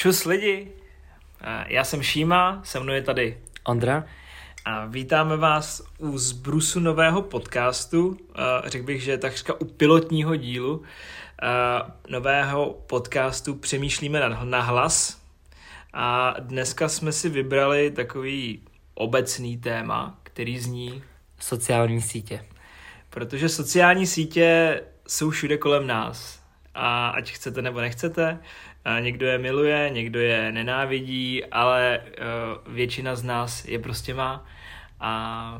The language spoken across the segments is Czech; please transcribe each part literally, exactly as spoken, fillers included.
Čus lidi, já jsem Šíma, se mnou je tady Ondra a vítáme vás u zbrusu nového podcastu, řekl bych, že takřka u pilotního dílu nového podcastu Přemýšlíme nahlas a dneska jsme si vybrali takový obecný téma, který zní sociální sítě, protože sociální sítě jsou všude kolem nás a ať chcete nebo nechcete, a někdo je miluje, někdo je nenávidí, ale uh, většina z nás je prostě má. A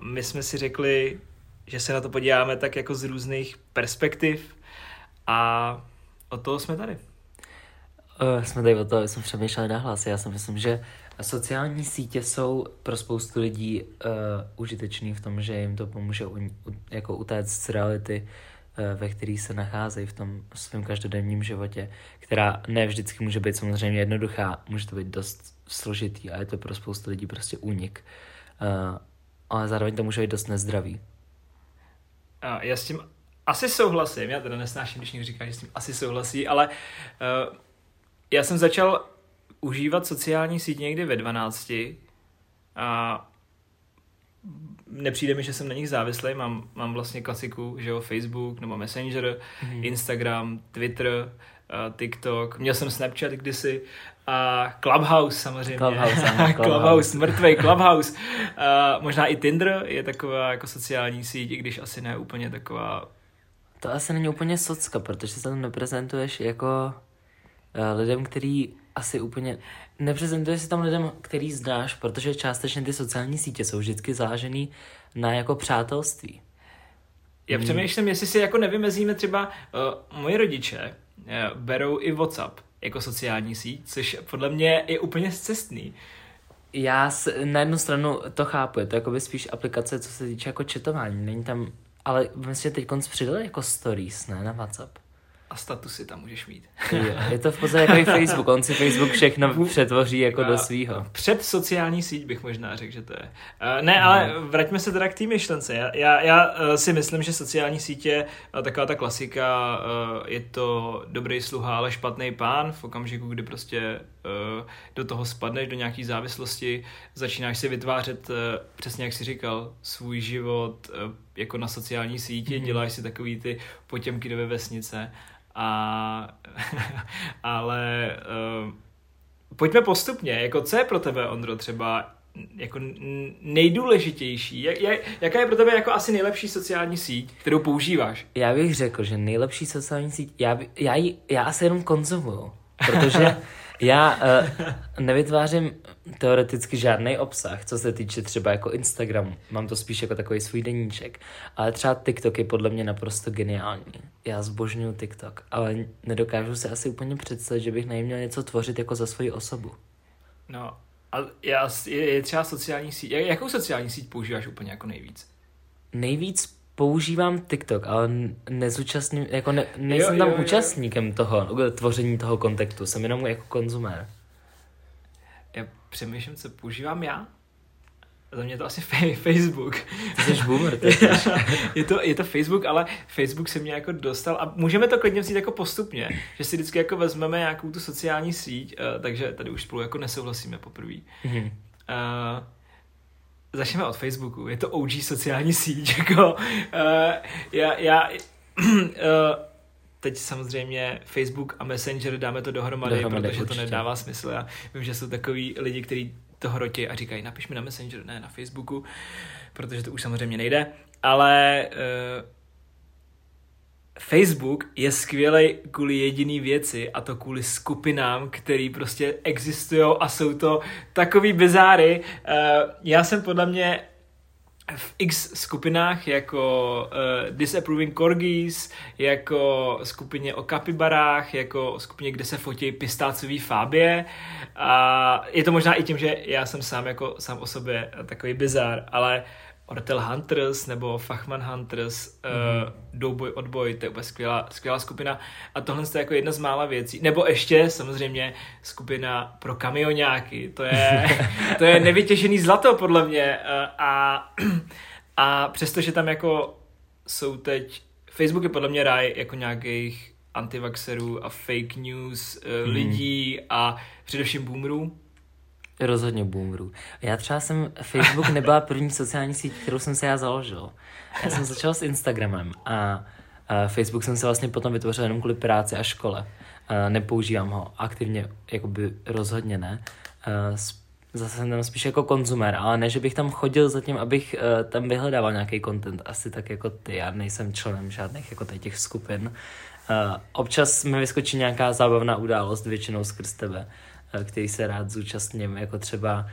uh, my jsme si řekli, že se na to podíváme tak jako z různých perspektiv a od toho jsme tady. Uh, jsme tady od toho, jsme přemýšleli nahlas. Já si myslím, že sociální sítě jsou pro spoustu lidí uh, užitečný v tom, že jim to pomůže u, jako utéct z reality, ve který se nacházejí v tom svém každodenním životě, která ne vždycky může být samozřejmě jednoduchá, může to být dost složitý a je to pro spoustu lidí prostě únik. Uh, ale zároveň to může být dost nezdravý. A já s tím asi souhlasím, já teda nesnáším, když někdo říká, že s tím asi souhlasí, ale uh, já jsem začal užívat sociální síť někdy ve dvanácti a nepřijde mi, že jsem na nich závislý, mám, mám vlastně klasiku, že jo, Facebook nebo Messenger, mm. Instagram, Twitter, uh, TikTok, měl jsem Snapchat kdysi a Clubhouse samozřejmě. Clubhouse, ano, Clubhouse. Clubhouse, mrtvej Clubhouse. Uh, možná i Tinder je taková jako sociální síť, i když asi ne úplně taková. To asi není úplně socka, protože se tam neprezentuješ jako uh, lidem, který asi úplně nepřezentuje se tam lidem, který znáš, protože částečně ty sociální sítě jsou vždycky zážený na jako přátelství. Já přemýšlím, jestli si jako nevymezíme třeba, uh, moji rodiče uh, berou i Whatsapp jako sociální síť, což podle mě je úplně scestný. Já s, na jednu stranu to chápu, je to jakoby spíš aplikace, co se týče jako četování, není tam, ale myslím, že teďkonc přidali jako stories, ne, na Whatsapp. A statusy tam můžeš mít. Je to v podstatě jako i Facebook, on si Facebook všechno přetvoří jako do svýho. Před sociální síť bych možná řekl, že to je. Ne, ale vraťme se teda k té myšlence. Já, já, já si myslím, že sociální sítě, taková ta klasika, je to dobrý sluha, ale špatný pán v okamžiku, kdy prostě do toho spadneš, do nějaký závislosti, začínáš si vytvářet, přesně jak jsi říkal, svůj život jako na sociální síti, děláš si takový ty potěmkinovy vesnice. A, ale uh, pojďme postupně, jako co je pro tebe, Ondro, třeba jako nejdůležitější, jak, jak, jaká je pro tebe jako asi nejlepší sociální síť, kterou používáš? Já bych řekl, že nejlepší sociální síť, já, by, já, jí, já asi jenom konzumuju, protože já uh, nevytvářím teoreticky žádný obsah, co se týče třeba jako Instagramu. Mám to spíš jako takový svůj deníček. Ale třeba TikTok je podle mě naprosto geniální. Já zbožňuju TikTok, ale nedokážu si asi úplně představit, že bych neměl něco tvořit jako za svoji osobu. No, a já, je, je třeba sociální síť. Jakou sociální síť používáš úplně jako nejvíc? Nejvíc používám TikTok, ale nezúčastním, jako ne, nejsem jo, tam jo, jo. účastníkem toho, tvoření toho kontaktu, jsem jenom jako konzumér. Já přemýšlím, co používám já. Za mě je to asi fe- Facebook. Ty jsi boomer, ty jsi. je, to, je to Facebook, ale Facebook se mě jako dostal a můžeme to klidně vzít jako postupně, že si vždycky jako vezmeme nějakou tu sociální síť, uh, takže tady už spolu jako nesouhlasíme poprvé. Mm-hmm. Uh, Začneme od Facebooku, je to O G sociální síť, jako uh, já, já uh, teď samozřejmě Facebook a Messenger dáme to dohromady, dohromady protože určitě. To nedává smysl. Já vím, že jsou takový lidi, kteří to hrotí a říkají, napiš mi na Messenger, ne na Facebooku, protože to už samozřejmě nejde, ale uh, Facebook je skvělej kvůli jediný věci a to kvůli skupinám, který prostě existujou a jsou to takový bizáry. Já jsem podle mě v x skupinách jako Disapproving Corgis, jako skupině o kapibarách, jako skupině, kde se fotí pistácový fábie a je to možná i tím, že já jsem sám jako sám o sobě takový bizár, ale Ortel Hunters nebo Fachman Hunters, mm-hmm. uh, Důboj, odboj, to je úplně skvělá, skvělá skupina a tohle je jako jedna z mála věcí. Nebo ještě samozřejmě skupina pro kamioňáky, to je, to je nevytěžený zlato podle mě uh, a, a přestože tam jako jsou teď, Facebook je podle mě ráj jako nějakých antivaxerů a fake news mm. lidí a především boomerů? Rozhodně boomerů. Já třeba jsem, Facebook nebyla první sociální síť, kterou jsem se já založil. Já jsem začal s Instagramem a Facebook jsem se vlastně potom vytvořil jenom kvůli práci a škole. Nepoužívám ho aktivně, jakoby rozhodně ne. Zase jsem tam spíš jako konzumér, ale ne, že bych tam chodil za tím, abych tam vyhledával nějaký content. Asi tak jako ty, já nejsem členem žádných jako těch skupin. Občas mi vyskočí nějaká zábavná událost, většinou skrz tebe, který se rád zúčastním, jako třeba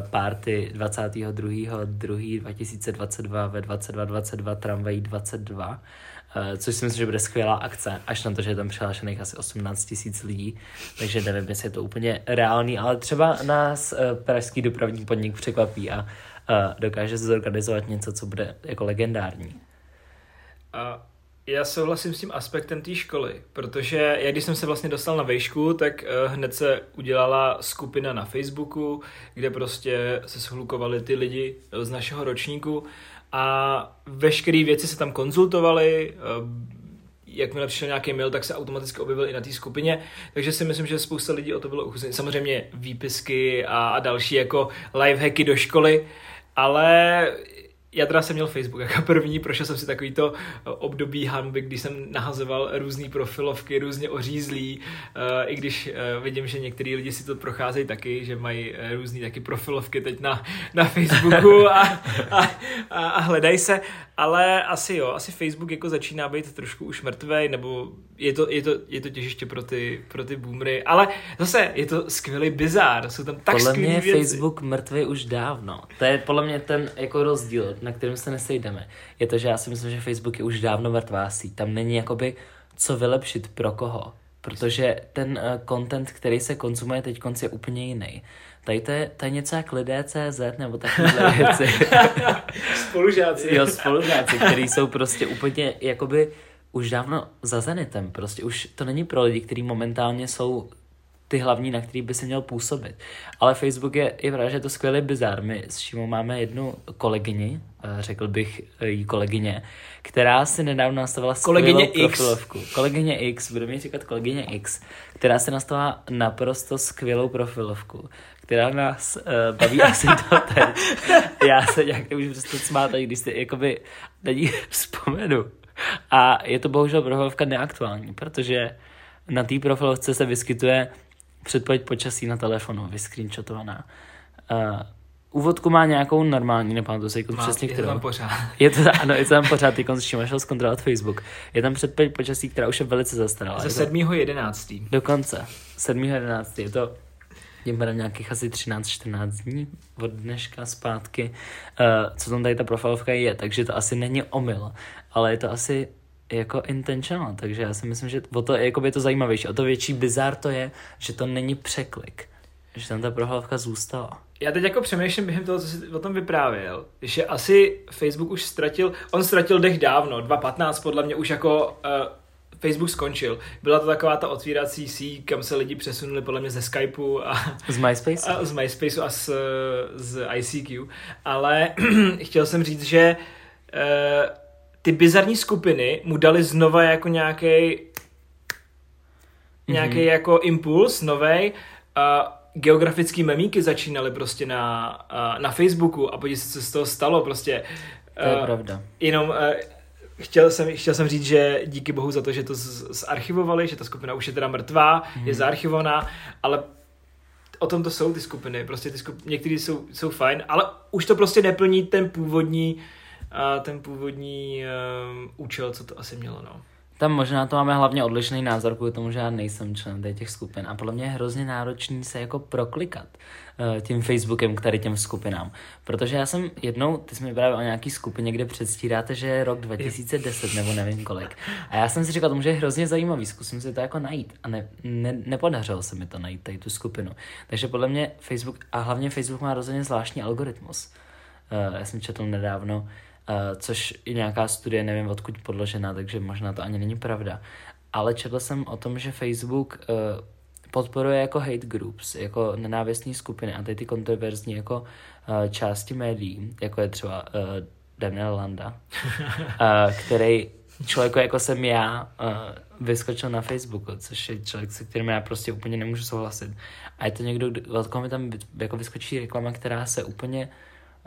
uh, party dvacátého druhého druhého dva tisíce dvacet dva ve dvacet dva dvacet dva tramvají dvacet dva, uh, což si myslím, že bude skvělá akce, až na to, že je tam přihlášených asi osmnáct tisíc lidí, takže nevím, jestli je to úplně reálný, ale třeba nás uh, pražský dopravní podnik překvapí a uh, dokáže se zorganizovat něco, co bude jako legendární. A já souhlasím s tím aspektem té školy, protože já když jsem se vlastně dostal na vejšku, tak hned se udělala skupina na Facebooku, kde prostě se shlukovali ty lidi z našeho ročníku a veškeré věci se tam konzultovaly, jakmile přišel nějaký mail, tak se automaticky objevil i na té skupině, takže si myslím, že spousta lidí o to bylo uchuzený. Samozřejmě výpisky a, a další jako lifehacky do školy, ale... Já teda jsem měl Facebook jako první, prošel jsem si takovýto období hanby, když jsem nahazoval různé profilovky, různě ořízlí, i když vidím, že některý lidi si to procházejí taky, že mají různé taky profilovky teď na, na Facebooku a, a, a, a hledají se, ale asi jo, asi Facebook jako začíná být trošku už mrtvej, nebo je to, je to, je to těžiště pro ty, pro ty boomery, ale zase je to skvělý bizár, jsou tam tak skvělý věci. Podle mě Facebook mrtvej už dávno, to je podle mě ten jako rozdíl, na kterém se nesejdeme, je to, že já si myslím, že Facebook je už dávno mrtvá síť. Tam není jakoby co vylepšit pro koho, protože ten uh, content, který se konzumuje teď konci je úplně jiný. Tady to je, to je něco jak lidé tečka cé zet nebo takové věci. Spolužáci. Jo, spolužáci, který jsou prostě úplně jakoby už dávno za zenitem. Prostě už to není pro lidi, kteří momentálně jsou ty hlavní, na který by se měl působit. Ale Facebook je, je právě, že je to skvělý bizár. My s Šímou máme jednu kolegyni, řekl bych jí kolegyně, která si nedávno nastavila skvělou profilovku. Kolegyně X, budeme jí říkat kolegyně X, která si nastavila naprosto skvělou profilovku, která nás uh, baví asi to teď. Já se nějak nemůžu přestat smát, když si jakoby na ní vzpomenu. A je to bohužel profilovka neaktuální, protože na té profilovce se vyskytuje předpověď počasí na telefonu, vyscreenshotovaná. Uh, úvodku má nějakou normální, nepamatuji se jako přesně kterou. Je to tam pořád. Je to, ano, je to tam pořád, teď konec šel zkontrolovat Facebook. Je tam předpověď počasí, která už je velice zastarala. Ze sedmého jedenáctého Dokonce. sedmého jedenáctého Je to těm nějakých asi třináct čtrnáct dní od dneška zpátky, uh, co tam tady ta profilovka je, takže to asi není omyl, ale je to asi jako intentional, takže já si myslím, že o to, jakoby je to zajímavější. O to větší bizár to je, že to není překlik. Že tam ta prohlavka zůstala. Já teď jako přemýšlím během toho, co jsi o tom vyprávěl, že asi Facebook už ztratil, on ztratil dech dávno, dvacet patnáct podle mě už jako uh, Facebook skončil. Byla to taková ta otvírací síť, kam se lidi přesunuli podle mě ze Skypeu a z MySpace a, z, MySpace a z, z I C Q, ale chtěl jsem říct, že uh, ty bizarní skupiny mu dali znova jako nějaký nějaký mm-hmm. jako impuls novej. Uh, geografický memíky začínaly prostě na, uh, na Facebooku a podívej se, co se z toho stalo prostě. Uh, to je pravda. Jenom uh, chtěl, jsem, chtěl jsem říct, že díky bohu za to, že to z- zarchivovali, že ta skupina už je teda mrtvá, mm-hmm. je zaarchivovaná, ale o tom to jsou ty skupiny. Prostě ty skup- některé jsou, jsou fajn, ale už to prostě neplní ten původní a ten původní um, účel, co to asi mělo, no. Tam možná to máme hlavně odlišný názor, kvůli tomu, že já nejsem člen těch skupin a podle mě je hrozně náročný se jako proklikat uh, tím Facebookem k tady těm skupinám, protože já jsem jednou, ty jsi mi právě o nějaký skupině, kde předstíráte, že je rok dva tisíce deset nebo nevím kolik a já jsem si říkal tomu, že je hrozně zajímavý, zkusím si to jako najít a ne, ne, nepodařilo se mi to najít tady tu skupinu, takže podle mě Facebook a hlavně Facebook má rozhodně zvláštní algoritmus. Uh, já jsem četl nedávno, Uh, což i nějaká studie, nevím odkud podložená, takže možná to ani není pravda. Ale četl jsem o tom, že Facebook uh, podporuje jako hate groups, jako nenávistní skupiny a tady ty kontroverzní jako uh, části médií, jako je třeba uh, Daniel Landa, uh, který člověku, jako jsem já, uh, vyskočil na Facebooku, což je člověk, se kterým já prostě úplně nemůžu souhlasit. A je to někdo, od koho mi tam jako vyskočí reklama, která se úplně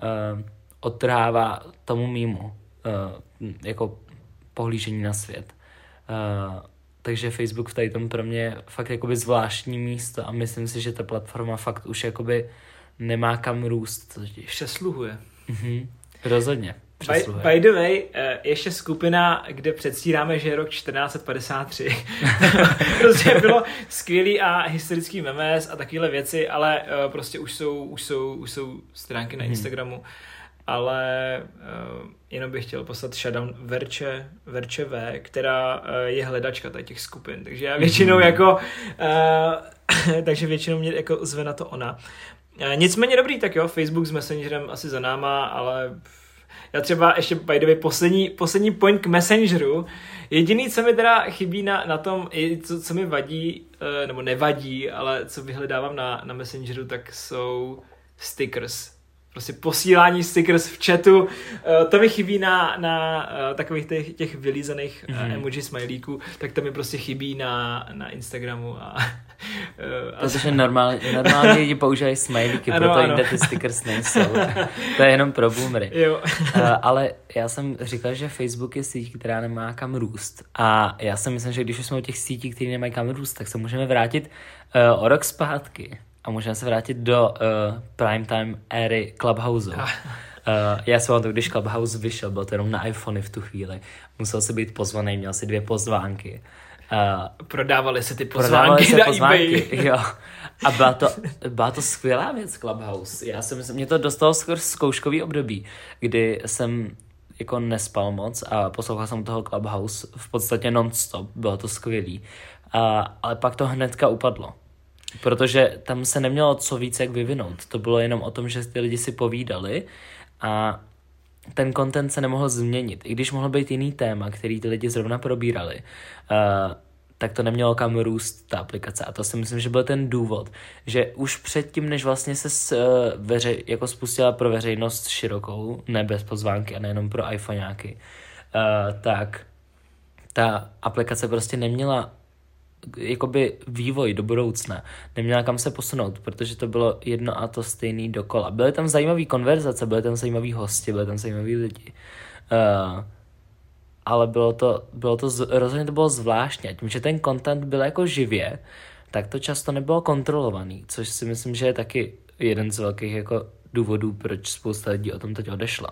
uh, odtrhává tomu mýmu, uh, jako pohlížení na svět. Uh, takže Facebook v tady tom pro mě fakt jakoby zvláštní místo a myslím si, že ta platforma fakt už jakoby nemá kam růst. Přesluhuje. Mhm, rozhodně. By, by the way, ještě skupina, kde předstíráme, že je rok čtrnáct padesát tři. Prostě bylo skvělý a historický memes a takovéhle věci, ale prostě už jsou, už jsou, už jsou stránky na Instagramu. Ale uh, jenom bych chtěl poslat shoutout Verče, Verče V, která uh, je hledačka tady těch skupin, takže já většinou jako, uh, takže většinou mě jako zve na to ona. Uh, nicméně dobrý, tak jo, Facebook s Messengerem asi za náma, ale já třeba ještě by the way, poslední, poslední point k Messengeru. Jediný, co mi teda chybí na, na tom, co, co mi vadí, uh, nebo nevadí, ale co vyhledávám na, na Messengeru, tak jsou stickers. Prostě posílání stickers v chatu, uh, to mi chybí na, na uh, takových těch, těch vylízených uh, mm-hmm. emoji smajlíků, tak to mi prostě chybí na, na Instagramu. A, uh, a protože normálně lidi používají smajlíky, ano, proto ano. Jinde ty stickers nejsou. To je jenom pro boomery. Jo. uh, ale já jsem říkal, že Facebook je síť, která nemá kam růst. A já si myslím, že když už jsme u těch sítí, které nemají kam růst, tak se můžeme vrátit uh, o rok zpátky. A můžeme se vrátit do uh, primetime éry Clubhouse. Uh, já jsem vám to, když Clubhouse vyšel, byl to jenom na iPhony v tu chvíli. Musel si být pozvaný, měl si dvě pozvánky. Uh, Prodávaly se ty pozvánky se na pozvánky, eBay. Jo. A byla to, byla to skvělá věc Clubhouse. Já jsem, mě to dostalo skoro zkouškový období, kdy jsem jako nespal moc a poslouchal jsem toho Clubhouse v podstatě non-stop. Bylo to skvělý. Uh, ale pak to hnedka upadlo. Protože tam se nemělo co víc jak vyvinout. To bylo jenom o tom, že ty lidi si povídali a ten content se nemohl změnit. I když mohlo být jiný téma, který ty lidi zrovna probírali, uh, tak to nemělo kam růst ta aplikace. A to si myslím, že byl ten důvod, že už předtím, než vlastně se s, uh, veře, jako spustila pro veřejnost širokou, ne bez pozvánky a nejenom pro iPhoneáky, uh, tak ta aplikace prostě neměla jakoby vývoj do budoucna. Neměla kam se posunout, protože to bylo jedno a to stejný dokola. Byly tam zajímavý konverzace, byly tam zajímavý hosti, byly tam zajímavý lidi. Uh, ale bylo to, bylo to, rozhodně to bylo zvláštní. Tím, že ten content byl jako živě, tak to často nebylo kontrolovaný, což si myslím, že je taky jeden z velkých jako důvodů, proč spousta lidí o tom teď odešla.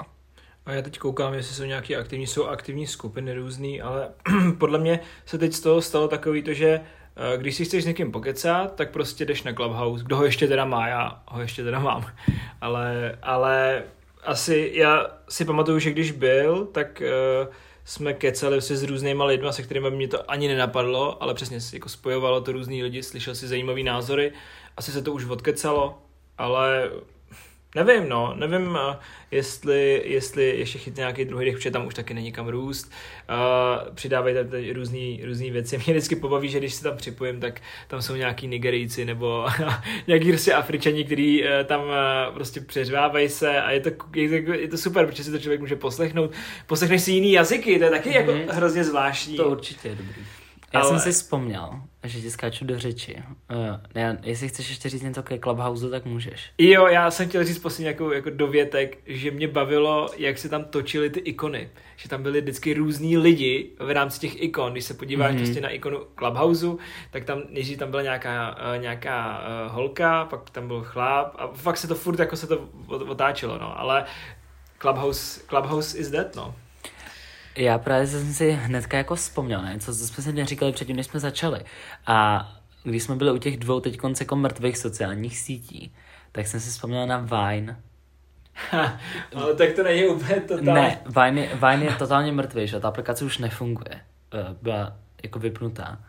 A já teď koukám, jestli jsou nějaké aktivní, jsou aktivní skupiny různý, ale podle mě se teď z toho stalo takový to, že když si chceš s někým pokecat, tak prostě jdeš na Clubhouse. Kdo ho ještě teda má, já ho ještě teda mám. Ale, ale asi já si pamatuju, že když byl, tak uh, jsme kecali se s různýma lidma, se kterými mě to ani nenapadlo, ale přesně jako spojovalo to různý lidi, slyšel si zajímavý názory, asi se to už odkecalo, ale... Nevím, no, nevím, jestli, jestli ještě chytne nějaký druhý dech, protože tam už taky není kam růst. Uh, přidávají tam tady různý, různý věci. Mě vždycky pobaví, že když se tam připojím, tak tam jsou nějaký Nigerijci nebo nějaký prostě Afričani, kteří uh, tam uh, prostě přeřvávají se a je to, je, to, je to super, protože si to člověk může poslechnout. Poslechneš si jiný jazyky, to je taky mm-hmm. jako hrozně zvláštní. To určitě je dobrý. Já Ale... jsem si vzpomněl, že ti skáču do řeči. Uh, já, jestli chceš ještě říct něco ke Clubhouse, tak můžeš. Jo, já jsem chtěl říct poslední nějakou jako dovětek, že mě bavilo, jak se tam točily ty ikony. Že tam byly vždycky různý lidi v rámci těch ikon. Když se podíváš mm-hmm. prostě na ikonu Clubhouse, tak tam než tam byla nějaká, uh, nějaká uh, holka, pak tam byl chlap a fakt se to furt jako se to otáčelo. No. Ale Clubhouse, Clubhouse is dead, no. Já právě jsem si hnedka jako vzpomněl, ne? Co jsme si neříkali předtím, než jsme začali. A když jsme byli u těch dvou teď konce jako mrtvých sociálních sítí, tak jsem si vzpomněl na Vine. Ha, ale tak to není úplně totálně... Ne, Vine je, Vine je totálně mrtvý, že? Ta aplikace už nefunguje. Byla jako vypnutá.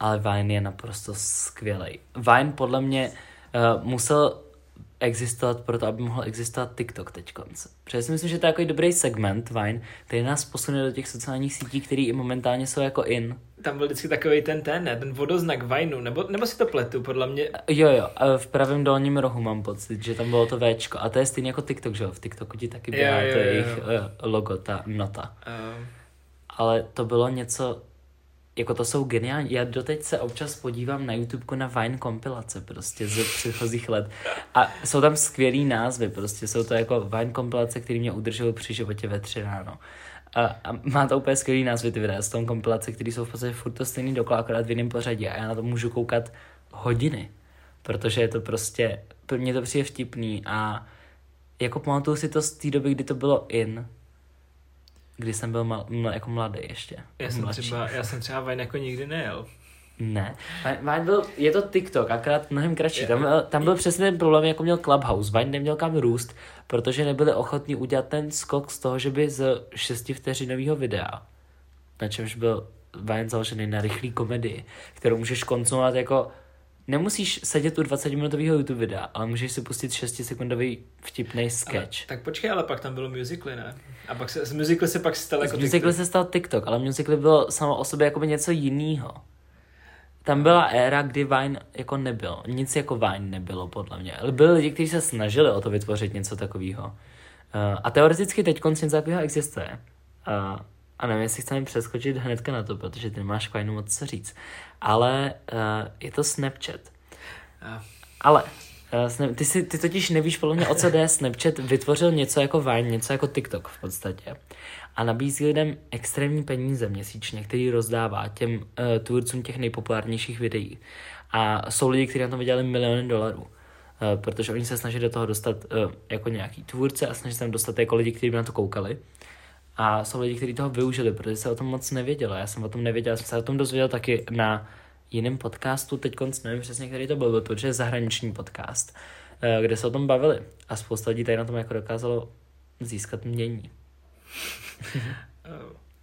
Ale Vine je naprosto skvělej. Vine podle mě uh, musel existovat proto, aby mohl existovat TikTok teďkonce. Protože si myslím, že to je takový dobrý segment, Vine, který nás posune do těch sociálních sítí, které i momentálně jsou jako in. Tam byl vždycky takový ten ten, ten vodoznak Vineu, nebo, nebo si to pletu, podle mě. Jo, jo, v pravém dolním rohu mám pocit, že tam bylo to Včko. A to je stejně jako TikTok, že jo? V TikToku ti taky bylo, jo, jo, to je jejich logo, ta nota. Um. ale to bylo něco, jako to jsou geniální. Já doteď se občas podívám na YouTubeku na Vine kompilace prostě z předchozích let a jsou tam skvělý názvy prostě, jsou to jako Vine kompilace, které mě udržely při životě ve tři ráno. A, a má to úplně skvělý názvy ty videa z tom kompilace, které jsou v podstatě furt to stejný dokola, akorát v jiném pořadí a já na to můžu koukat hodiny, protože je to prostě, mně to přijde vtipný a jako pamatuju si to z té doby, kdy to bylo in, když jsem byl mal, ml, jako mladý ještě. Já jsem, třeba, já jsem třeba Vine jako nikdy nejel. Ne, Vine byl, je to TikTok, akorát mnohem kratší, tam, tam byl přesně ten problém, jako měl Clubhouse, Vine neměl kam růst, protože nebyli ochotní udělat ten skok z toho, že by z šestivteřinového videa, na čemž byl Vine založený na rychlý komedii, kterou můžeš konzumovat jako, nemusíš sedět u dvacetiminutového YouTube videa, ale můžeš si pustit šestisekundový vtipnej sketch. Ale, tak počkej, ale pak tam bylo musicly, ne? A pak se, z musicly se pak stal jako TikTok. Z musicly se stal TikTok, ale musicly bylo samo o sobě jakoby něco jinýho. Tam byla éra, kdy Vine jako nebyl. Nic jako Vine nebylo, podle mě. Byli lidi, kteří se snažili o to vytvořit něco takového. Uh, a teoreticky teďkonc něco takového existuje. Uh, a nevím, jestli chceme přeskočit hnedka na to, protože ty nemáš kvůli moc co říct. Ale uh, je to Snapchat. Uh. Ale uh, snap, ty, si, ty totiž nevíš podle mě, o co jde. Snapchat vytvořil něco jako Vine, něco jako TikTok v podstatě. A nabízí lidem extrémní peníze měsíčně, který rozdává těm uh, tvůrcům těch nejpopulárnějších videí. A jsou lidi, kteří na tom vydělali miliony dolarů, uh, protože oni se snaží do toho dostat uh, jako nějaký tvůrce a snaží se tam dostat jako lidi, kteří by na to koukali. A jsou lidi, kteří toho využili, protože se o tom moc nevědělo. Já jsem o tom nevěděl, já jsem se o tom dozvěděl taky na jiném podcastu, teďkonc nevím přesně, který to byl, protože je zahraniční podcast, uh, kde se o tom bavili. A spousta lidí tady na tom jako dokázalo získat mění.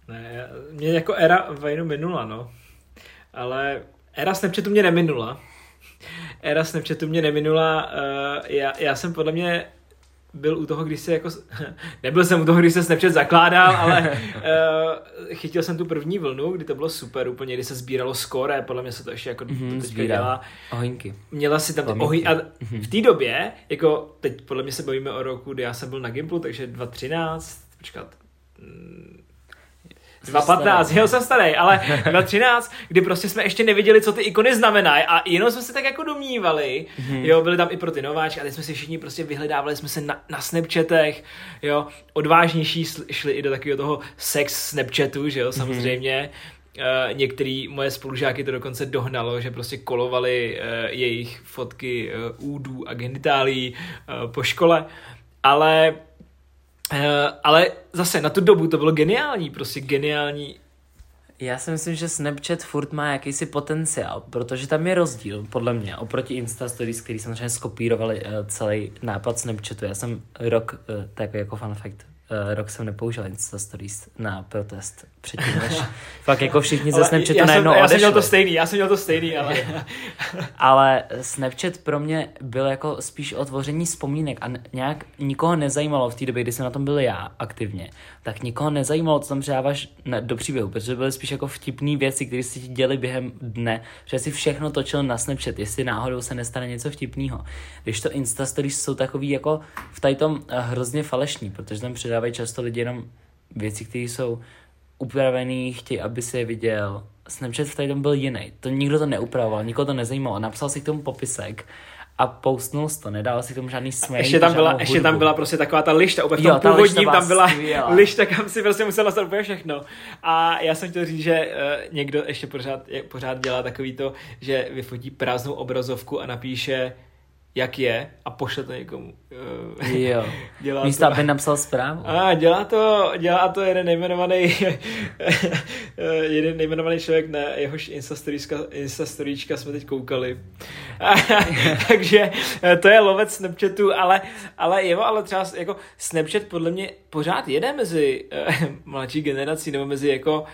Ne, mě jako era Vajnu minula, no. Ale era Snapchatu mě neminula. Era Snapchatu mě neminula. Uh, já, já jsem podle mě byl u toho, když se jako... Nebyl jsem u toho, když se Snapchat zakládal, ale uh, chytil jsem tu první vlnu, kdy to bylo super úplně, kdy se sbíralo skóre, podle mě se to ještě jako mm-hmm, to teďka dělá. Ohinky. Měla si tam ty ohy... A v té době, jako teď podle mě se bavíme o roku, kdy já jsem byl na Gimplu, takže dva tisíce třináct, počkat... dva tisíce patnáct, jo, jsem starý, ale dva tisíce třináct, kdy prostě jsme ještě nevěděli, co ty ikony znamenají a jenom jsme se tak jako domnívali, mm-hmm. Jo, byli tam i pro ty nováčky a teď jsme si všichni prostě vyhledávali, jsme se na, na Snapchatech, jo, odvážnější šli i do takového toho sex Snapchatu, že jo, samozřejmě. Mm-hmm. Uh, některý moje spolužáky to dokonce dohnalo, že prostě kolovali uh, jejich fotky uh, údů a genitálí uh, po škole, ale... Uh, ale zase na tu dobu to bylo geniální, prostě geniální. Já si myslím, že Snapchat furt má jakýsi potenciál, protože tam je rozdíl, podle mě, oproti Instastories, který samozřejmě skopírovali uh, celý nápad Snapchatu. Já jsem rok, uh, tak jako fun fact, uh, rok jsem nepoužil Instastories na protest předtím, než fakt jako všichni ze Snapchatu najednou odešli. Já jsem měl to stejný, já jsem měl to stejný, ale... ale Snapchat pro mě byl jako spíš o tvoření vzpomínek a nějak nikoho nezajímalo v té době, kdy jsem na tom byl já aktivně, tak nikoho nezajímalo, co tam přidáváš do příběhu, protože byly spíš jako vtipný věci, které si ti děli během dne, že si všechno točil na Snapchat, jestli náhodou se nestane něco vtipného. Když to Instastories jsou takový jako v tady tom hrozně falešní, protože tam přidávají často lidi jenom věci, které jsou upravený, chtějí, aby se je viděl. Snapchat v tom byl jiný. To nikdo to neupravoval, nikoho to nezajímalo. Napsal si k tomu popisek a postnul to, nedával si k tomu žádný smej. Ještě tam byla, ještě tam byla prostě taková ta lišta, úplně v tom jo, původním tam byla skvěla. Lišta, kam si prostě musel nastat úplně všechno. A já jsem chtěl říct, že uh, někdo ještě pořád, je, pořád dělá takový to, že vyfotí prázdnou obrazovku a napíše jak je a pošle to někomu. Jo, místo aby napsal zprávu. A dělá to, dělá to jeden nejmenovaný jeden nejmenovaný člověk, na jehož Instastoríčka, Instastoríčka jsme teď koukali. A, takže to je lovec Snapchatu, ale, ale jeho, ale třeba jako Snapchat podle mě pořád jede mezi mladší generací, nebo mezi jako...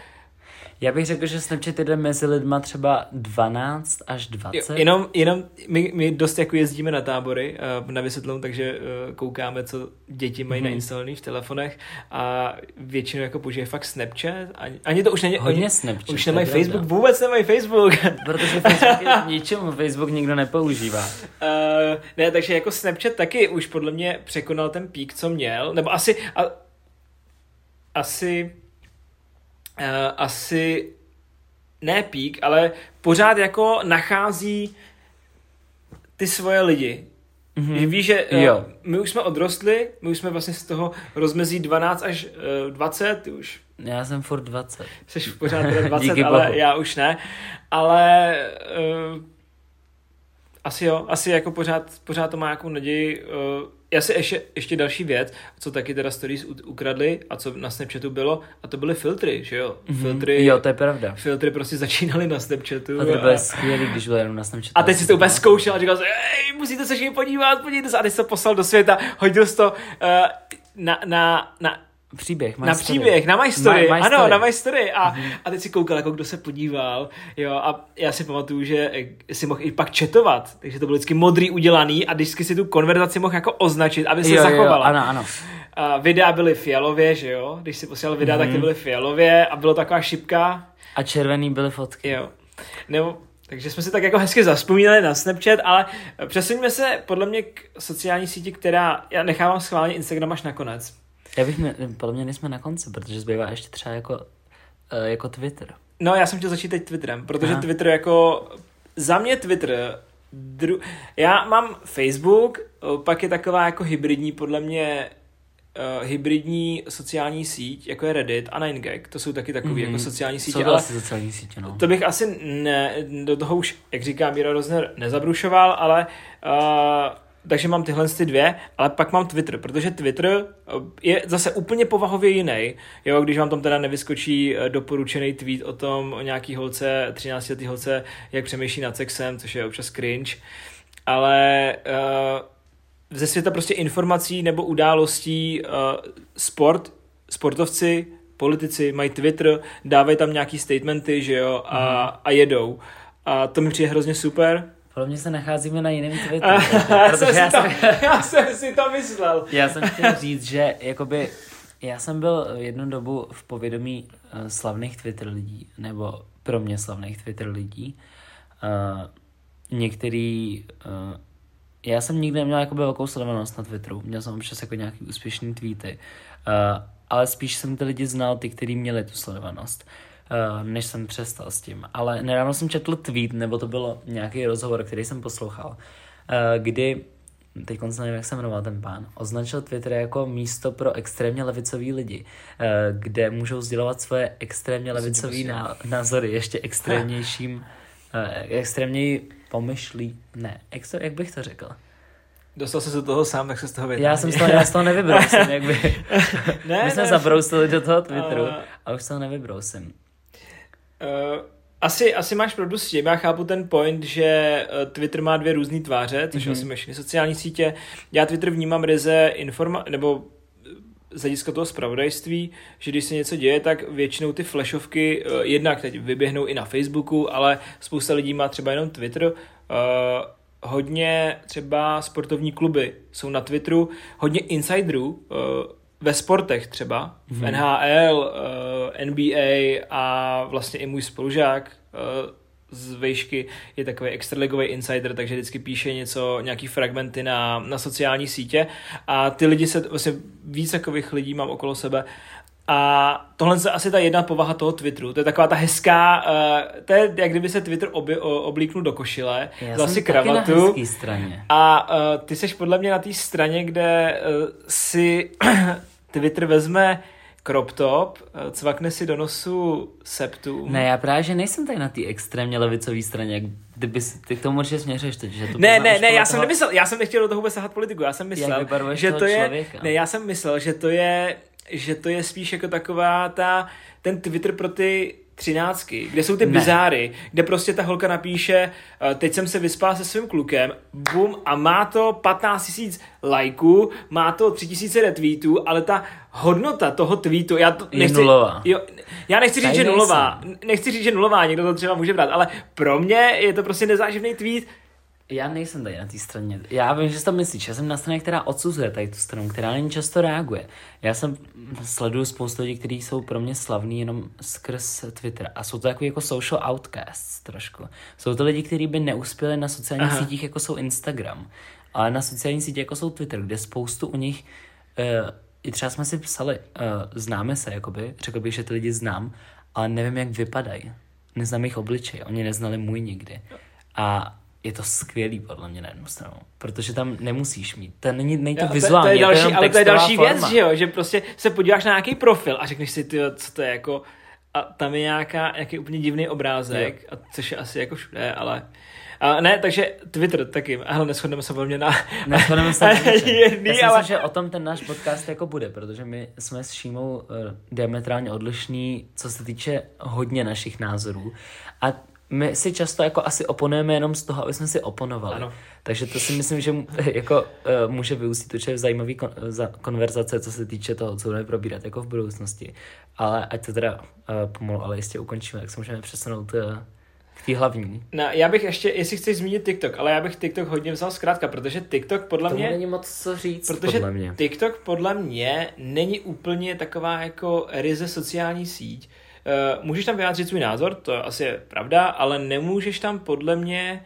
Já bych řekl, že Snapchat jde mezi lidma třeba dvanáct až dvacet. Jo, jenom, jenom my, my dost jako jezdíme na tábory, na vysvětlení, takže koukáme, co děti mají hmm. nainstalovaný v telefonech a většinou jako použije fakt Snapchat. Ani, ani to už není... Hodně oni, Snapchat. Už nemají pravda. Facebook, vůbec nemají Facebook. Protože Facebook je ničemu, Facebook nikdo nepoužívá. Uh, ne, takže jako Snapchat taky už podle mě překonal ten pík, co měl, nebo asi... A, asi... uh, asi ne pík, ale pořád jako nachází ty svoje lidi. Mm-hmm. Že víš, že uh, my už jsme odrostli, my už jsme vlastně z toho rozmezí dvanáct až dvacet, ty už. Já jsem furt dvacet. Jseš pořád dvacet, ale bohu. Já už ne. Ale uh, asi jo, asi jako pořád, pořád to má nějakou naději. Uh, já si ještě, ještě další věc, co taky teda stories ukradli a co na Snapchatu bylo, a to byly filtry, že jo? Mm-hmm. Filtry, jo, to je pravda. Filtry prostě začínaly na Snapchatu. A to bylo a... skvělý, když bylo jenom na Snapchatu. A teď si to úplně zkoušel a říkal jsi, ej, musíte se všichni podívat, podívejte se. A teď jsi to poslal do světa, hodil jsi to uh, na... na, na Příběh, na story. Příběh, na My Story, my, my ano, story. Na My Story a, mm. a teď si koukal, jako kdo se podíval, jo, a já si pamatuju, že si mohl i pak chatovat, takže to bylo vždycky modrý udělaný a vždycky si tu konverzaci mohl jako označit, aby se jo, zachovala. Jo, ano, ano. A videa byly fialově, že jo, když si posílal videa, mm. tak ty byly fialově a bylo taková šipka. A červený byly fotky. Jo, nebo... Takže jsme si tak jako hezky zavzpomínali na Snapchat, ale přesuňme se podle mě k sociální síti, která, já nechávám schválně Instagram až nakonec. Já bych, ne, podle mě nejsme na konci, protože zbývá ještě třeba jako, jako Twitter. No, já jsem chtěl začít teď Twitterem, protože Aha. Twitter jako, za mě Twitter, dru, já mám Facebook, pak je taková jako hybridní, podle mě uh, hybridní sociální síť, jako je Reddit a nine gag, to jsou taky takový mm-hmm. jako sociální sítě, ale sociální sítě, no. To bych asi ne, do toho už, jak říká Míra Rozner, nezabrušoval, ale... Uh, takže mám tyhle ty dvě, ale pak mám Twitter, protože Twitter je zase úplně povahově jiný. Jo, když vám tam teda nevyskočí doporučený tweet o tom, o nějaký holce, třináctiletý holce, jak přemýšlí nad sexem, což je občas cringe, ale uh, ze světa prostě informací nebo událostí uh, sport, sportovci, politici mají Twitter, dávají tam nějaký statementy, že jo, a, a jedou. A to mi přijde hrozně super. Pro mě se nacházíme na jiném Twitteru. já, jsem já, jsem... já jsem si to myslel. Já jsem chtěl říct, že jakoby, já jsem byl jednu dobu v povědomí uh, slavných Twitter lidí, nebo pro mě slavných Twitter lidí. Uh, některý, uh, já jsem nikdy neměl jakoby velkou sledovanost na Twitteru, měl jsem občas jako nějaký úspěšný tweety, uh, ale spíš jsem ty lidi znal, ty, kteří měli tu sledovanost. Uh, než jsem přestal s tím. Ale nedávno jsem četl tweet, nebo to bylo nějaký rozhovor, který jsem poslouchal, uh, kdy, teď konc nevím, jak se jmenoval ten pán, označil Twitter jako místo pro extrémně levicový lidi, uh, kde můžou sdělovat svoje extrémně levicový ná- názory ještě extrémnějším, uh, extrémněji pomyšlí, ne, extr- jak bych to řekl? Dostal jsem se do toho sám, tak se z toho vytáhne. Já jsem z toho, já z toho nevybrousím, jak by. Ne, my jsme ne, zabrousili do toho Twitteru uh, a už z toho nevybrousím. Uh, asi, asi máš pravdu s tím, já chápu ten point, že Twitter má dvě různý tváře, což mm-hmm. asi všechny sociální sítě. Já Twitter vnímám ryze informa- nebo z hlediska toho zpravodajství, že když se něco děje, tak většinou ty flashovky uh, jednak teď vyběhnou i na Facebooku, ale spousta lidí má třeba jenom Twitter. Uh, hodně třeba sportovní kluby jsou na Twitteru, hodně insiderů uh, ve sportech třeba, v mm-hmm. N H L, uh, N B A a vlastně i můj spolužák uh, z vejšky je takový extraligový insider, takže vždycky píše něco, nějaký fragmenty na, na sociální sítě a ty lidi se, vlastně víc takových lidí mám okolo sebe a tohle je asi ta jedna povaha toho Twitteru, to je taková ta hezká, uh, to je jak kdyby se Twitter obě, o, oblíknul do košile, dal si kravatu a uh, ty seš podle mě na té straně, kde uh, si Twitter vezme crop top, cvakne si do nosu septu. Ne, já právě, že nejsem tady na té extrémně levicové straně, kdyby ty k tomu určitě směřuješ teď. Že to ne, ne, ne, já toho... jsem nemyslel, já jsem nechtěl do toho vůbec sahat politiku, já jsem myslel, že to člověka. je, ne, já jsem myslel, že to je, že to je spíš jako taková ta, ten Twitter pro ty třináctky, kde jsou ty ne. bizáry, kde prostě ta holka napíše, teď jsem se vyspala se svým klukem, bum, a má to patnáct tisíc lajků, má to tři tisíce retweetů, ale ta hodnota toho tweetu, já to nechci, jo, já nechci říct, že nulová, nechci říct, že nulová, někdo to třeba může brát, ale pro mě je to prostě nezáživný tweet. Já nejsem tady na té straně. Já vím, že si to myslíš. Já jsem na straně, která odsuzuje tady tu stranu, která není často reaguje. Já jsem sleduju spoustu lidí, kteří jsou pro mě slavní jenom skrz Twitter. A jsou to takový jako social outcasts trošku. Jsou to lidi, kteří by neuspěli na sociálních Aha. sítích, jako jsou Instagram. Ale na sociálních sítích, jako jsou Twitter, kde spoustu u nich... Uh, i třeba jsme si psali, uh, známe se, jakoby. Řekl bych, že ty lidi znám. ale nevím, jak vypadají. Neznám jejich obličej, oni neznali můj nikdy. A je to skvělý podle mě na jednu stranu, protože tam nemusíš mít, to není, není to jo, vizuální, to je, to je další, je to ale to je další forma. Věc, že jo, že prostě se podíváš na nějaký profil a řekneš si, tyjo, co to je jako, a tam je nějaká, nějaký úplně divný obrázek, jo. A což je asi jako všude, ale... A ne, takže Twitter taky, ale neshodneme se velmi na... Neshodneme se na jedný, já ale... myslím, že o tom ten náš podcast jako bude, protože my jsme s Šímou uh, diametrálně odlišní, co se týče hodně našich názorů. A my si často jako asi oponujeme jenom z toho, aby jsme si oponovali. Ano. Takže to si myslím, že jako, uh, může vyústit určitě zajímavý kon- za konverzace, co se týče toho, co budeme probírat jako v budoucnosti. Ale ať to teda uh, pomalu, ale jistě ukončíme, tak se můžeme přesunout... Uh, K tý hlavní. No, já bych ještě, jestli chceš zmínit TikTok, ale já bych TikTok hodně vzal zkrátka, protože TikTok podle mě... To není moc co říct, protože podle mě. TikTok podle mě není úplně taková jako ryze sociální síť. Uh, můžeš tam vyjádřit svůj názor, to asi je pravda, ale nemůžeš tam podle mě...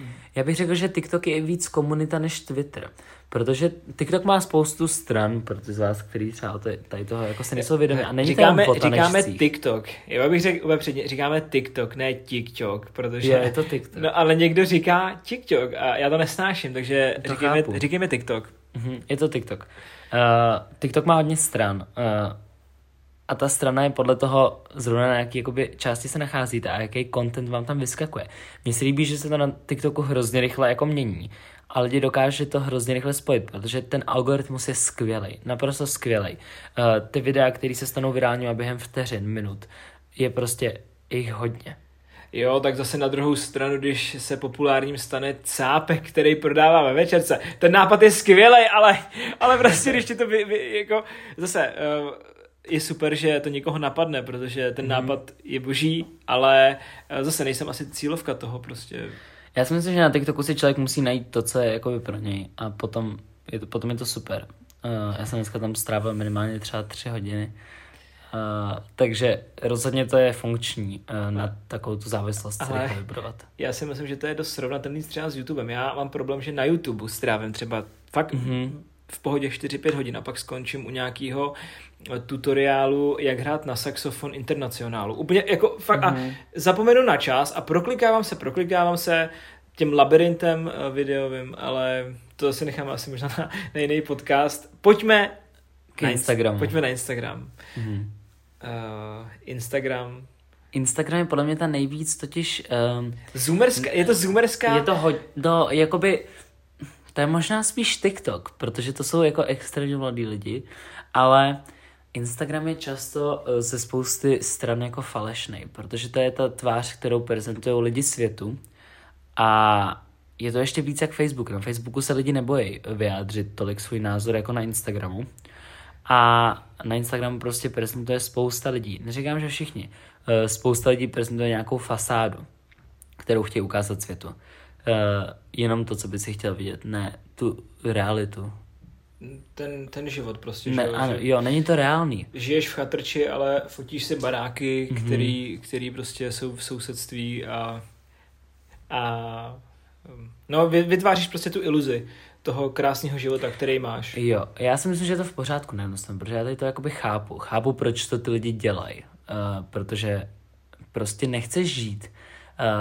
Uh... Já bych řekl, že TikTok je víc komunita než Twitter. Protože TikTok má spoustu stran, protože z vás, který třeba tady toho jako se nejsou vědomí a není říkáme, tam Říkáme TikTok, já bych řekl upředně, říkáme TikTok, ne TikTok, protože... Je, je to TikTok. No ale někdo říká TikTok a já to nesnáším, takže to říkáme, říkáme TikTok. Mhm, je to TikTok. Uh, TikTok má hodně stran uh, a ta strana je podle toho zrovna na jaký jakoby, části se nacházíte a jaký content vám tam vyskakuje. Mně se líbí, že se to na TikToku hrozně rychle jako mění. A lidi dokáže to hrozně rychle spojit, protože ten algoritmus je skvělej, naprosto skvělej. Uh, ty videa, které se stanou virálními během vteřin, minut, je prostě jich hodně. Jo, tak zase na druhou stranu, když se populárním stane cápek, který prodává ve večerce, ten nápad je skvělej, ale, ale prostě když ti to by, by, jako zase... Uh, je super, že to někoho napadne, protože ten mm. nápad je boží, ale uh, zase nejsem asi cílovka toho prostě... Já si myslím, že na TikToku si člověk musí najít to, co je jakoby pro něj a potom je to, potom je to super. Uh, já jsem dneska tam strávil minimálně třeba tři hodiny, uh, takže rozhodně to je funkční uh, na takovou tu závislost se rychle vybudovat. Já si myslím, že to je dost srovnatelný třeba s YouTubem. Já mám problém, že na YouTubeu strávím třeba fakt mm-hmm. v pohodě čtyři pět hodin a pak skončím u nějakého tutoriálu, jak hrát na saxofon internacionálu. Úplně jako fakt a zapomenu na čas a proklikávám se, proklikávám se tím labirintem videovým, ale to si necháme asi možná na, na jiný podcast. Pojďme k na Instagramu. Pojďme na Instagram. Mm-hmm. Uh, Instagram. Instagram je podle mě ta nejvíc totiž... Um, zoomerská, je to zoomerská... Je to hodně, do, jakoby... To je možná spíš TikTok, protože to jsou jako extrémně mladí lidi, ale Instagram je často ze spousty stran jako falešnej, protože to je ta tvář, kterou prezentují lidi světu a je to ještě víc jak Facebook. Na Facebooku se lidi nebojí vyjádřit tolik svůj názor jako na Instagramu a na Instagramu prostě prezentuje spousta lidí. Neříkám, že všichni. Spousta lidí prezentuje nějakou fasádu, kterou chtějí ukázat světu. Uh, jenom to, co by si chtěl vidět, ne tu realitu. Ten, ten život prostě. Ne, že, ano, že, jo, není to reálný. Žiješ v chatrči, ale fotíš si baráky, mm-hmm. který, který prostě jsou v sousedství a, a no, vytváříš prostě tu iluzi toho krásného života, který máš. Jo, já si myslím, že je to v pořádku, nejenom, protože já tady to jakoby chápu. Chápu, proč to ty lidi dělají, uh, protože prostě nechceš žít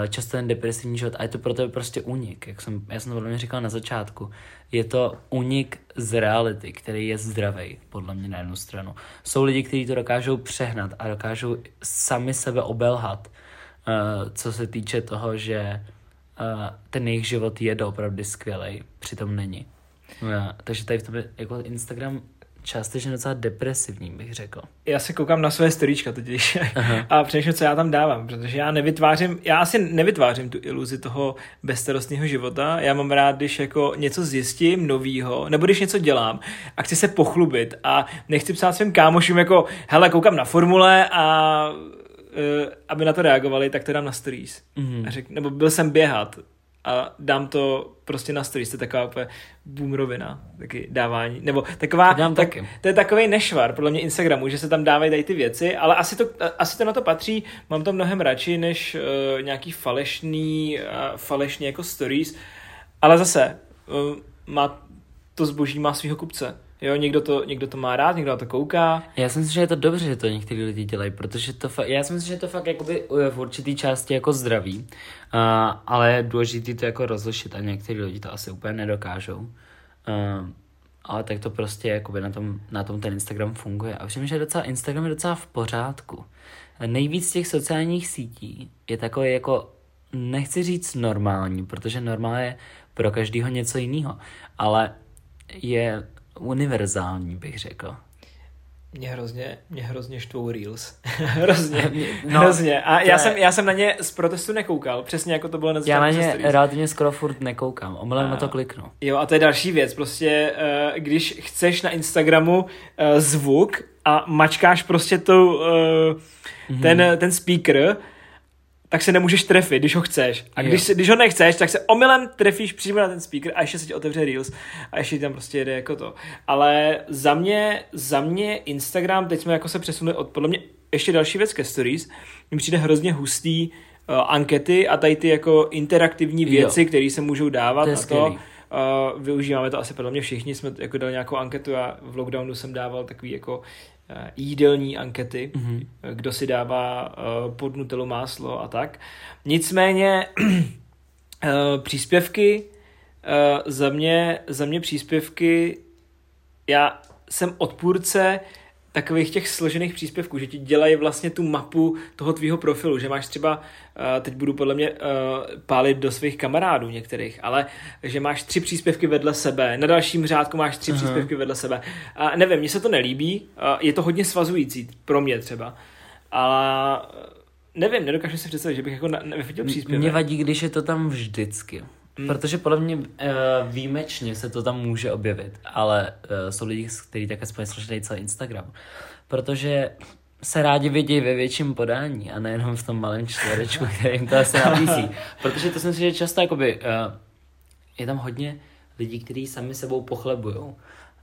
často ten depresivní život a je to pro tebe prostě únik, jak jsem, já jsem to podle mě říkal na začátku, je to únik z reality, který je zdravej podle mě na jednu stranu. Jsou lidi, kteří to dokážou přehnat a dokážou sami sebe obelhat, uh, co se týče toho, že uh, ten jejich život je doopravdy skvělej, přitom není. Uh, takže tady v tom jako Instagram částečně docela depresivní, bych řekl. Já se koukám na své storíčka totiž a přemýšlím, co já tam dávám, protože já nevytvářím, já asi nevytvářím tu iluzi toho bezstarostného života. Já mám rád, když jako něco zjistím novýho, nebo když něco dělám a chci se pochlubit a nechci psát svým kámošům jako hele, koukám na formule a uh, aby na to reagovali, tak to dám na stories. Mm-hmm. A řek, nebo byl jsem běhat a dám to prostě na stories, to je taková úplně boomerovina, taky dávání, nebo taková, to, tak, to je takovej nešvar, podle mě Instagramu, že se tam dávají tady ty věci, ale asi to, asi to na to patří, mám to mnohem radši, než uh, nějaký falešný, uh, falešný jako stories, ale zase, uh, má, to zboží má svýho kupce. Jo, někdo to, někdo to má rád, někdo na to kouká. Já si myslím, že je to dobře, že to někteří lidi dělají, protože to fa- já si myslím, že to fakt jakoby v určitý části jako zdraví, uh, ale je důležitý to jako rozlišit a někteří lidi to asi úplně nedokážou. Uh, ale tak to prostě jakoby na tom, na tom ten Instagram funguje. A přemýšlím, že docela Instagram je docela v pořádku. Nejvíc těch sociálních sítí je takový jako, nechci říct normální, protože normál je pro každýho něco jiného, ale je univerzální, bych řekl. Mě hrozně, mě hrozně štvou Reels. hrozně, no, hrozně. A já, je... jsem, já jsem na ně z protestu nekoukal, přesně jako to bylo na začátku. Já na ně relativně skoro furt nekoukám, omylem na to kliknu. Jo, a to je další věc, prostě když chceš na Instagramu zvuk a mačkáš prostě tu, ten, mm-hmm. ten speaker, tak se nemůžeš trefit, když ho chceš. A když, když ho nechceš, tak se omylem trefíš přímo na ten speaker a ještě se ti otevře Reels a ještě tam prostě jede jako to. Ale za mě, za mě Instagram, teď jsme jako se přesunuli od, podle mě ještě další věc ke stories, mi přijde hrozně hustý uh, ankety a tady ty jako interaktivní věci, které se můžou dávat to na to. Uh, využíváme to asi podle mě všichni, jsme jako dali nějakou anketu a v lockdownu jsem dával takový jako jídelní ankety, mm-hmm. kdo si dává uh, pod nutelu máslo a tak. Nicméně uh, příspěvky, uh, za mě, za mě příspěvky, já jsem odpůrce takových těch složených příspěvků, že ti dělají vlastně tu mapu toho tvýho profilu, že máš třeba, uh, teď budu podle mě uh, pálit do svých kamarádů některých, ale že máš tři příspěvky vedle sebe, na dalším řádku máš tři Aha. příspěvky vedle sebe. A uh, nevím, mně se to nelíbí, uh, je to hodně svazující, pro mě třeba, ale nevím, nedokážu si představit, že bych jako nevyfotil příspěvek. Mě vadí, když je to tam vždycky. Hmm. Protože podle mě uh, výjimečně se to tam může objevit, ale uh, jsou lidi, kteří také spolu složili celý Instagram, protože se rádi vidí ve větším podání a nejenom v tom malém čtverečku, který jim to asi nabízí. Protože to si myslím, že často jakoby, uh, je tam hodně lidí, kteří sami sebou pochlebujou.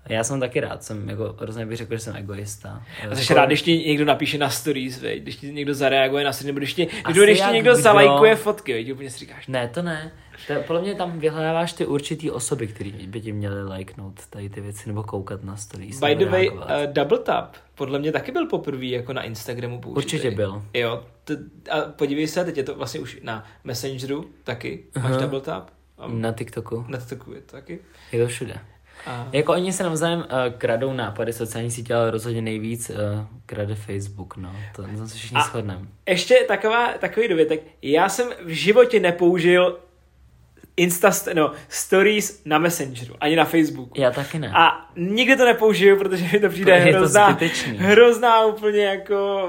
Já jsem taky rád, jsem jako, rozhodně bych řekl, že jsem egoista. A jsi rád, když ti někdo napíše na stories, vej, když ti někdo zareaguje na stories, nebo když ti, když ti někdo zalajkuje fotky, vej, úplně si říkáš. Ne, to ne. To, podle mě tam vyhledáváš ty určitý osoby, které by ti měly lajknout tady ty věci, nebo koukat na stories. By the way, uh, double tap, podle mě taky byl poprvé jako na Instagramu použitý. Určitě byl. Jo, t- a podívej se, teď je to vlastně už na Messengeru taky, máš uh-huh. double tap. Um, na TikToku. Na TikToku je to taky. Je to všude. Aha. Jako oni se navzájem uh, kradou nápady sociální sítě, ale rozhodně nejvíc uh, krade Facebook, no. To tam se všichni shodneme. Ještě taková, takový dovětek. Já jsem v životě nepoužil Insta, no, stories na Messengeru, ani na Facebooku. Já taky ne. A nikdy to nepoužiju, protože mi to přijde to hrozná, to hrozná úplně jako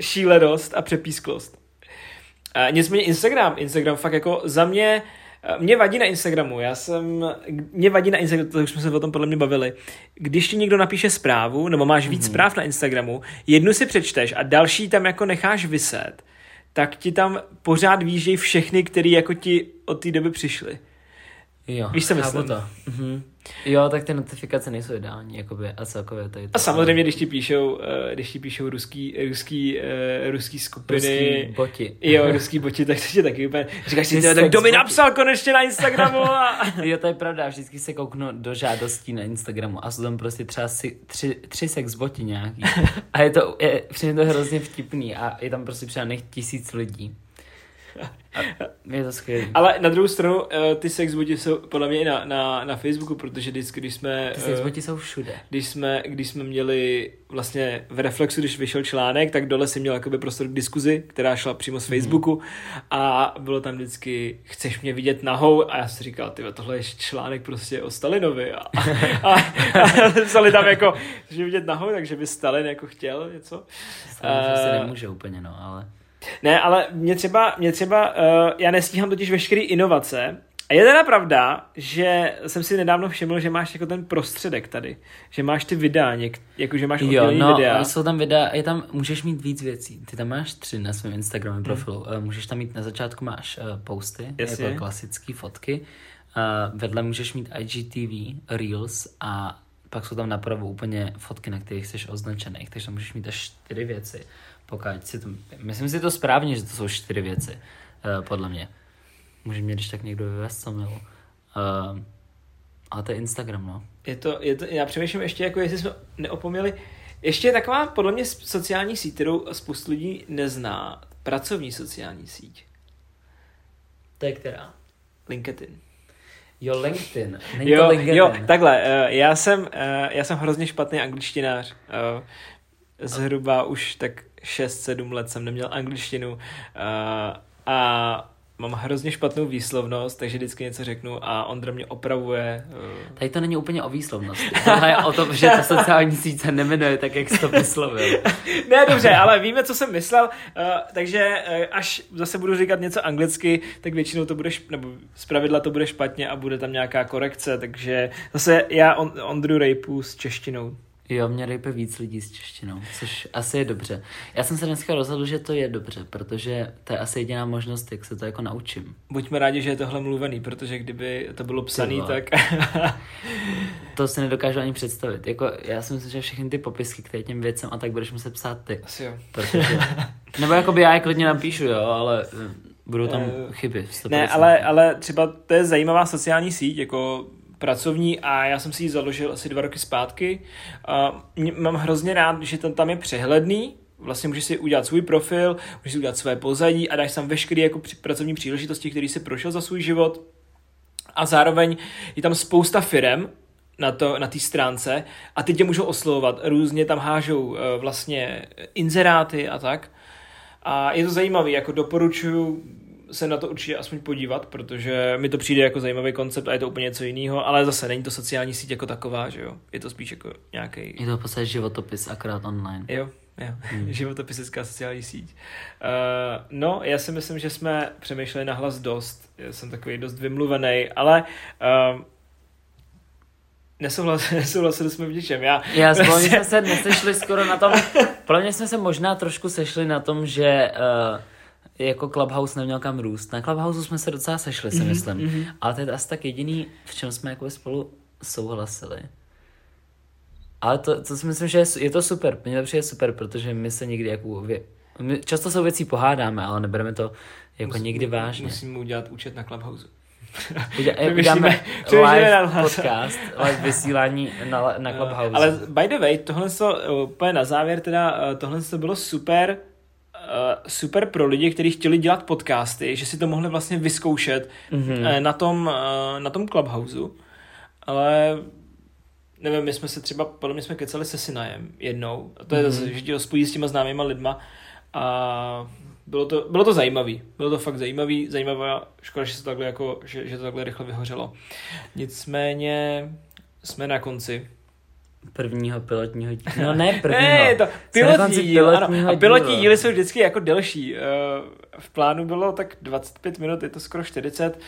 šílenost a přepísklost. Uh, nicméně Instagram, Instagram fakt jako za mě... Mě vadí na Instagramu, já jsem, mě vadí na Instagramu, to už jsme se o tom podle mě bavili, když ti někdo napíše zprávu, nebo máš víc mm-hmm. zpráv na Instagramu, jednu si přečteš a další tam jako necháš viset, tak ti tam pořád výjíždějí všechny, který jako ti od té doby přišly. Jo, víš, co myslím? To. Mm-hmm. Jo, tak ty notifikace nejsou ideální, jakoby, a celkově tady to. A samozřejmě, když ti píšou, když ti píšou ruský, ruský, ruský skupiny. Ruský boti. Jo, ruský boti, tak to tě taky úplně, říkáš si, tak kdo mi napsal konečně na Instagramu? A... jo, to je pravda, vždycky se kouknu do žádostí na Instagramu a jsou tam prostě třeba si, tři, tři sex boti nějaký. A je to, je, je to hrozně vtipný a je tam prostě třeba nech tisíc lidí. Je to skvělý. Ale na druhou stranu ty sexboti jsou podle mě i na, na, na Facebooku, protože vždycky, když jsme... Ty sexboti jsou všude. Když jsme, když jsme měli vlastně v Reflexu, když vyšel článek, tak dole si měl jakoby prostor k diskuzi, která šla přímo z Facebooku mm. a bylo tam vždycky chceš mě vidět nahou a já si říkal, tyhle, tohle je článek prostě o Stalinovi a, a, a psali tam jako, že vidět nahou, takže by Stalin jako chtěl něco. Stalin uh, se nemůže úplně, no, ale... Ne, ale mě třeba, mě třeba uh, já nestíhám totiž veškerý inovace a je teda pravda, že jsem si nedávno všiml, že máš jako ten prostředek tady, že máš ty videa, něk, jako že máš oddělený no, videa. Jo, no, jsou tam videa, je tam, můžeš mít víc věcí, ty tam máš tři na svém Instagramu profilu, hmm. uh, můžeš tam mít, na začátku máš uh, posty, Jasně. jako klasické fotky, uh, vedle můžeš mít I G T V, Reels a pak jsou tam napravo úplně fotky, na kterých jsi označený, takže tam můžeš mít až čtyři věci. Pokud si to, myslím si to správně, že to jsou čtyři věci, uh, podle mě. Může mě, když tak někdo vyvést co mnou. Uh, ale to je Instagram, no. Je to, je to, já přemýšlím ještě, jako jestli jsme neopomněli. Ještě je taková podle mě sociální síť, kterou spoustu lidí nezná. Pracovní sociální síť. To je která? LinkedIn. Jo, LinkedIn. Není jo, to LinkedIn. Jo, takhle. Já jsem, já jsem hrozně špatný angličtinář. Zhruba už tak šest sedm let jsem neměl angličtinu a mám hrozně špatnou výslovnost, takže vždycky něco řeknu a Ondra mě opravuje. Tady to není úplně o výslovnosti. Tohle je o tom, že ta sociální síť se nemenuje tak, jak jsi to vyslovil. Ne, dobře, ale víme, co jsem myslel, takže až zase budu říkat něco anglicky, tak většinou to bude, šp- nebo zpravidla to bude špatně a bude tam nějaká korekce, takže zase já on- Ondru rejpu s češtinou. Jo, mě rejpe víc lidí s češtinou, což asi je dobře. Já jsem se dneska rozhodl, že to je dobře, protože to je asi jediná možnost, jak se to jako naučím. Buďme rádi, že je tohle mluvený, protože kdyby to bylo psaný, tak... To si nedokážu ani představit. Jako, já si myslím, že všechny ty popisky k těm věcem a tak budeš muset psát ty. Asi jo. Protože... Nebo jakoby já je klidně napíšu, jo, ale... Budou tam chyby. Ne, ale, ale třeba to je zajímavá sociální síť, jako... pracovní a já jsem si ji založil asi dva roky zpátky. Uh, mám hrozně rád, že ten tam je přehledný, vlastně můžeš si udělat svůj profil, můžeš si udělat své pozadí a dáš tam veškeré jako pracovní příležitosti, které si prošel za svůj život a zároveň je tam spousta firem na té na stránce a ty tě můžou oslovovat, různě tam hážou uh, vlastně inzeráty a tak a je to zajímavé, jako doporučuju se na to určitě aspoň podívat, protože mi to přijde jako zajímavý koncept a je to úplně něco jiného, ale zase není to sociální síť jako taková, že jo? Je to spíš jako nějaký. Je to v podstatě životopis, akorát online. Jo, jo. Hmm. Životopisická sociální síť. Uh, no, já si myslím, že jsme přemýšleli nahlas dost. Já jsem takový dost vymluvený, ale... Uh, Nesouhlasili, nesouhlasili jsme v ničem. Já, já spolu vlastně... jsme se nesešli skoro na tom... Pro mě jsme se možná trošku sešli na tom, že... Uh, jako Clubhouse neměl kam růst. Na Clubhouse jsme se docela sešli, si myslím. Mm-hmm. Ale to je asi tak jediný, v čem jsme jako spolu souhlasili. Ale to, to si myslím, že je, je to super. Mně to přijde super, protože my se nikdy jako... Vě... My často se o věcí pohádáme, ale nebereme to jako musím, nikdy vážně. Musíme udělat účet na Clubhouse. Uděláme live podcast, live vysílání na, na Clubhouse. Ale by the way, tohle to, úplně na závěr teda, tohle to bylo super... super pro lidi, kteří chtěli dělat podcasty, že si to mohli vlastně vyzkoušet mm-hmm. na tom, na tom Clubhouseu, ale nevím, my jsme se třeba, podle mě jsme kecali se Sinajem jednou, a to je zase, že tě spojí s těma známýma lidma a bylo to, bylo to zajímavý, bylo to fakt zajímavý, zajímavá, škoda, že, se takhle jako, že, že to takhle rychle vyhořelo. Nicméně jsme na konci. Prvního pilotního dílu. No ne prvního. Ne, to pilotní díl, ano. A pilotní díly jsou vždycky jako delší. V plánu bylo tak dvacet pět minut, je to skoro čtyřicet.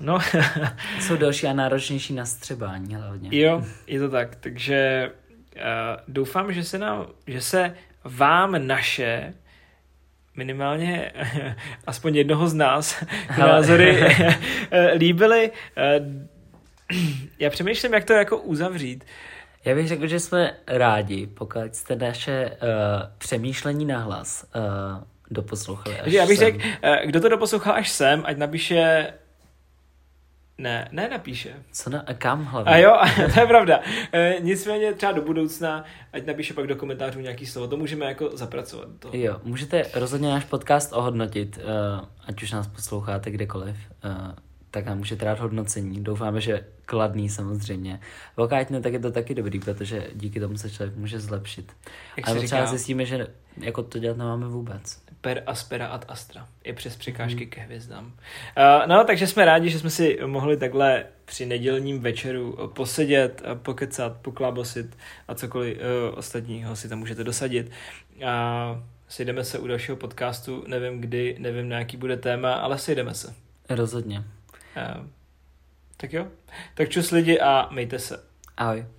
No. Jsou delší a náročnější na střebání hlavně. Jo, je to tak. Takže doufám, že se, nám, že se vám naše minimálně aspoň jednoho z nás názory líbily. Já přemýšlím, jak to jako uzavřít. Já bych řekl, že jsme rádi, pokud jste naše uh, přemýšlení nahlas uh, doposlouchali až Já bych sem. Řekl, kdo to doposlouchal až sem, ať napíše... Ne, ne napíše. Co na, a kam hlavně? A jo, a to je pravda. E, nicméně třeba do budoucna, ať napíše pak do komentářů nějaký slovo, to můžeme jako zapracovat. To. Jo, můžete rozhodně náš podcast ohodnotit, uh, ať už nás posloucháte kdekoliv. Uh, tak nám můžete dát hodnocení. Doufáme, že kladný samozřejmě. Pokud ne, tak je to taky dobrý, protože díky tomu se člověk může zlepšit. Jak ale třeba zjistíme, že jako to dělat nemáme vůbec. Per aspera ad astra. I přes překážky hmm. ke hvězdám. Uh, no, takže jsme rádi, že jsme si mohli takhle při nedělním večeru posedět, pokecat, poklábosit a cokoliv uh, ostatního si tam můžete dosadit. Uh, sejdeme se u dalšího podcastu. Nevím kdy, nevím na jaký bude téma, ale sejdeme se. Rozhodně. Uh, tak jo, tak čus lidi a mějte se. Ahoj.